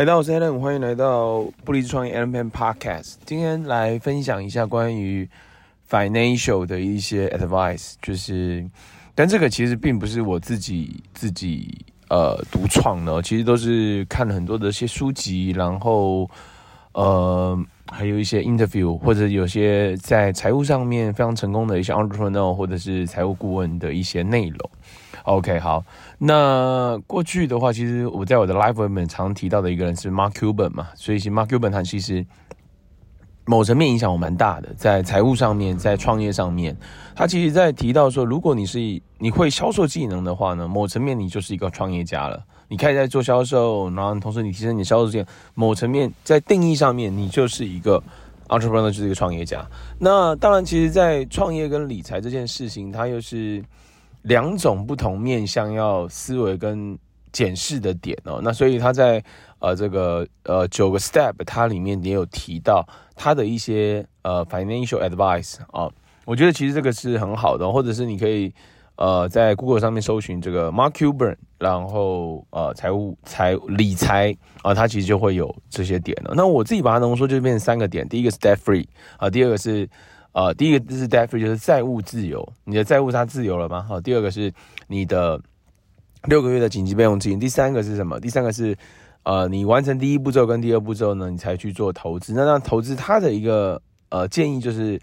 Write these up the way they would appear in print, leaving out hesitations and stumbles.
嗨，大家好，我是 Alan， 欢迎来到不离职创业 Alan Pan Podcast。今天来分享一下关于 financial 的一些 advice， 就是，但这个其实并不是我自己独创的，其实都是看了很多的一些书籍，然后还有一些 interview， 或者有些在财务上面非常成功的一些 entrepreneur 或者是财务顾问的一些内容。OK， 好，那过去的话，其实我在我的 live 文本常提到的一个人是 Mark Cuban 嘛，所以其实 Mark Cuban 他其实某层面影响我蛮大的，在财务上面，在创业上面，他其实在提到说，如果你会销售技能的话呢，某层面你就是一个创业家了。你开始在做销售，然后同时你提升你的销售技能，某层面在定义上面，你就是一个 entrepreneur， 就是一个创业家。那当然，其实，在创业跟理财这件事情，它又是两种不同面向要思维跟检视的点哦，那所以他在这个9个 step 它里面也有提到他的一些financial advice 哦，我觉得其实这个是很好的哦，或者是你可以在 Google 上面搜寻这个 Mark Cuban， 然后理财啊，它其实就会有这些点了。那我自己把它浓缩就变成3个点，第一个是 debt free 啊，第二个是第一个是 debt free， 就是债务自由。你的债务它自由了吗？第二个是你的6个月的紧急备用金。第三个是什么？第三个是你完成第一步骤跟第二步骤呢，你才去做投资。那投资它的一个建议就是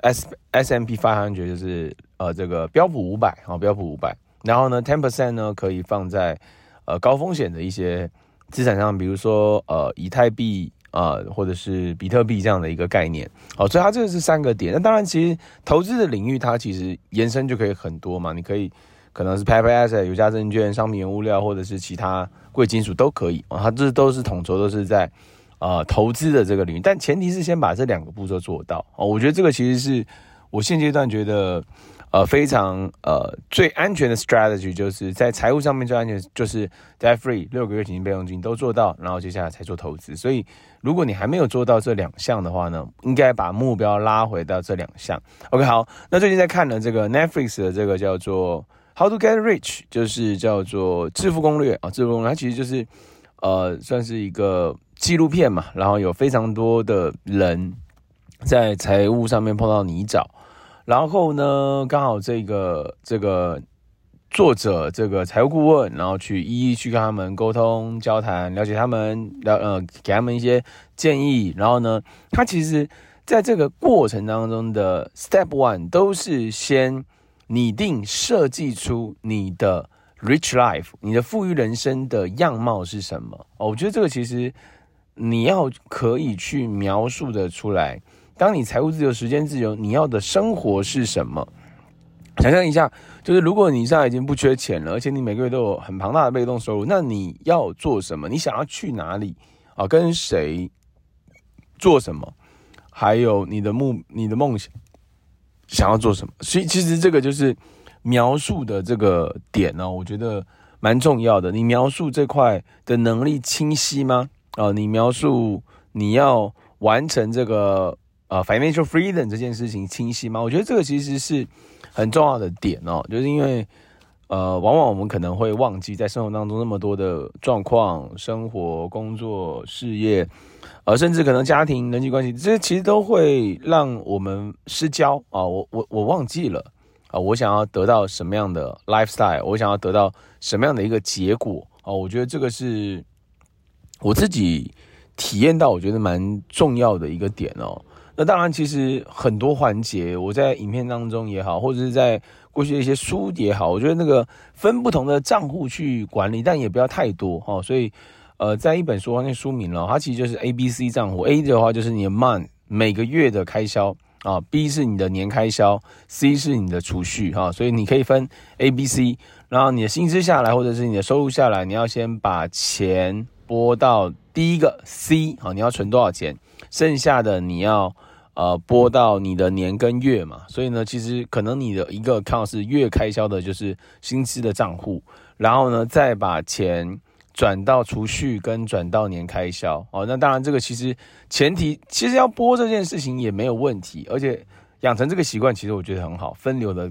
S&P 500， 就是这个标普500啊，标普500。然后呢 10% 呢可以放在高风险的一些资产上，比如说以太币。或者是比特币这样的一个概念，好，所以它这个是3个点。那当然，其实投资的领域它其实延伸就可以很多嘛，你可能是 paper asset、有价证券、商品、原物料，或者是其他贵金属都可以啊。它这都是统筹，都是在投资的这个领域，但前提是先把这2个步骤做到啊。我觉得这个其实是我现阶段觉得非常最安全的 strategy， 就是在财务上面最安全就是 debt free 6个月紧急备用金都做到，然后接下来才做投资。所以如果你还没有做到这2项的话呢，应该把目标拉回到这2项。OK， 好，那最近在看了这个 Netflix 的这个叫做 How to Get Rich， 就是叫做致富攻略啊，致富攻略它其实就是算是一个纪录片嘛，然后有非常多的人在财务上面碰到泥沼。然后呢，刚好这个作者这个财务顾问，然后去一一去跟他们沟通交谈，了解他们，给他们一些建议。然后呢，他其实在这个过程当中的 step one 都是先拟定设计出你的 rich life， 你的富裕人生的样貌是什么哦。我觉得这个其实你要可以去描述的出来。当你财务自由、时间自由，你要的生活是什么？想象一下，就是如果你现在已经不缺钱了，而且你每个月都有很庞大的被动收入，那你要做什么？你想要去哪里啊？跟谁做什么？还有你的梦想想要做什么？所以其实这个就是描述的这个点呢，我觉得蛮重要的。你描述这块的能力清晰吗？啊，你描述你要完成这个。financial freedom 这件事情清晰吗？我觉得这个其实是很重要的点哦，就是因为往往我们可能会忘记在生活当中那么多的状况，生活、工作、事业，甚至可能家庭、人际关系，这其实都会让我们失焦啊。我忘记了啊，我想要得到什么样的 lifestyle， 我想要得到什么样的一个结果啊。我觉得这个是我自己体验到，我觉得蛮重要的一个点哦。那当然，其实很多环节，我在影片当中也好，或者是在过去的一些书也好，我觉得那个分不同的账户去管理，但也不要太多哈。所以，在一本书上面书名了，它其实就是 A、B、C 账户。A 的话就是你的 month 每个月的开销啊 ，B 是你的年开销 ，C 是你的储蓄哈。所以你可以分 A、B、C， 然后你的薪资下来或者是你的收入下来，你要先把钱拨到第一个 C 啊，你要存多少钱，剩下的你要。拨到你的年跟月嘛，所以呢，其实可能你的一个 account 是月开销的，就是薪资的账户，然后呢，再把钱转到储蓄跟转到年开销哦。那当然，这个其实前提其实要拨这件事情也没有问题，而且养成这个习惯，其实我觉得很好，分流的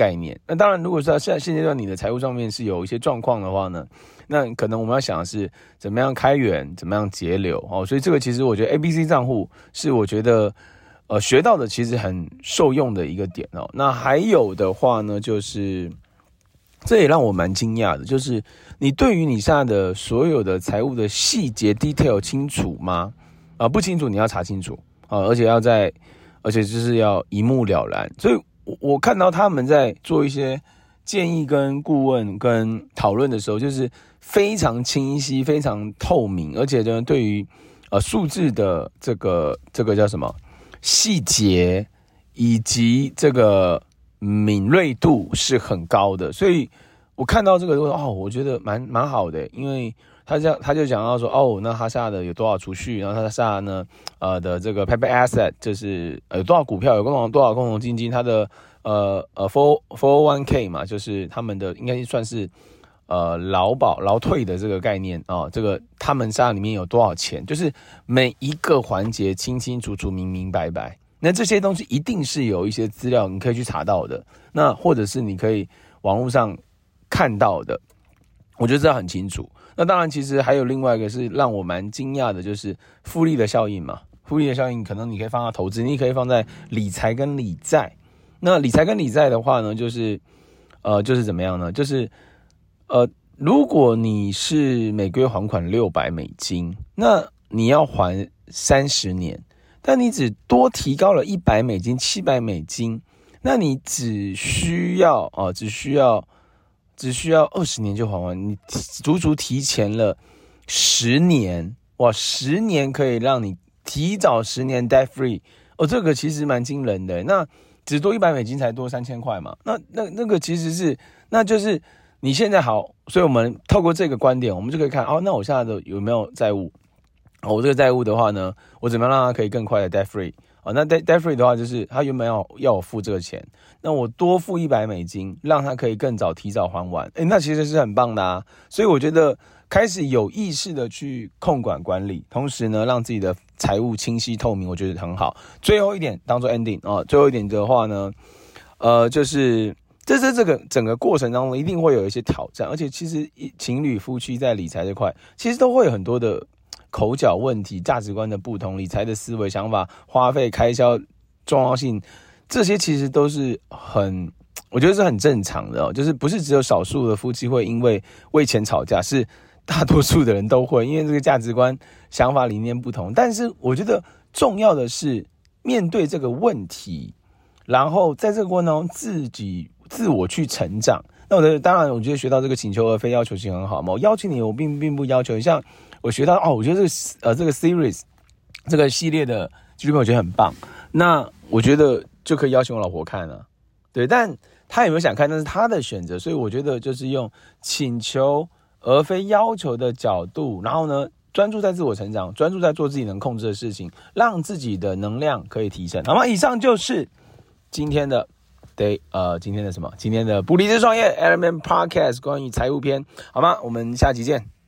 概念。那当然如果说现阶段你的财务上面是有一些状况的话呢，那可能我们要想的是怎么样开源，怎么样节流、哦、所以这个其实我觉得 ABC 账户是我觉得学到的其实很受用的一个点哦。那还有的话呢，就是这也让我蛮惊讶的，就是你对于你现在的所有的财务的细节 detail 清楚吗？不清楚你要查清楚啊，而且就是要一目了然。所以我看到他们在做一些建议跟顾问跟讨论的时候，就是非常清晰、非常透明，而且呢，对于数字的这个叫什么？细节以及这个敏锐度是很高的，所以我看到这个哦，我觉得蛮好的，因为他就讲到说哦，那他下的有多少储蓄，然后他下呢的这个 paper asset 就是有多少股票，有多少共同基金，他的401k 嘛，就是他们的应该算是劳退的这个概念啊、哦，这个他们家里面有多少钱，就是每一个环节清清楚楚、明明白白。那这些东西一定是有一些资料你可以去查到的，那或者是你可以网络上看到的，我觉得这很清楚。那当然，其实还有另外一个是让我蛮惊讶的，就是复利的效应嘛。复利的效应可能你可以放在投资，你可以放在理财跟理债。那理财跟理债的话呢，就是怎么样呢？就是如果你是每个月还款$600，那你要还30年，但你只多提高了$100、$700，那你只需要20年就还完，你足足提前了10年，哇，10年可以让你提早10年 debt free， 哦，这个其实蛮惊人的。那只多$100才多$3000嘛，那个其实是，那就是。你现在好，所以我们透过这个观点，我们就可以看哦，那我现在的有没有债务？哦，我这个债务的话呢，我怎么样让它可以更快的 debt free？ 哦，那 debt free 的话就是它原本要我付这个钱，那我多付$100，让它可以更早提早还完。诶，那其实是很棒的啊。所以我觉得开始有意识的去控管管理，同时呢，让自己的财务清晰透明，我觉得很好。最后一点当做 ending 啊、哦，最后一点的话呢，就是。这个整个过程当中一定会有一些挑战，而且其实情侣夫妻在理财这块，其实都会有很多的口角问题、价值观的不同、理财的思维想法、花费开销重要性，这些其实都是很，我觉得是很正常的哦。就是不是只有少数的夫妻会因为为钱吵架，是大多数的人都会，因为这个价值观、想法、理念不同。但是我觉得重要的是面对这个问题，然后在这个过程当中自我去成长。那我的当然，我觉得学到这个请求而非要求性很好嘛。我邀请你，我并不要求。像我学到哦，我觉得这个 series 这个系列的纪录片，我觉得很棒。那我觉得就可以邀请我老婆看了，对。但她有没有想看，那是她的选择。所以我觉得就是用请求而非要求的角度，然后呢，专注在自我成长，专注在做自己能控制的事情，让自己的能量可以提升。好吗？以上就是今天的。今天的不离职创业 Element Podcast 关于财务篇，好吗？我们下期见。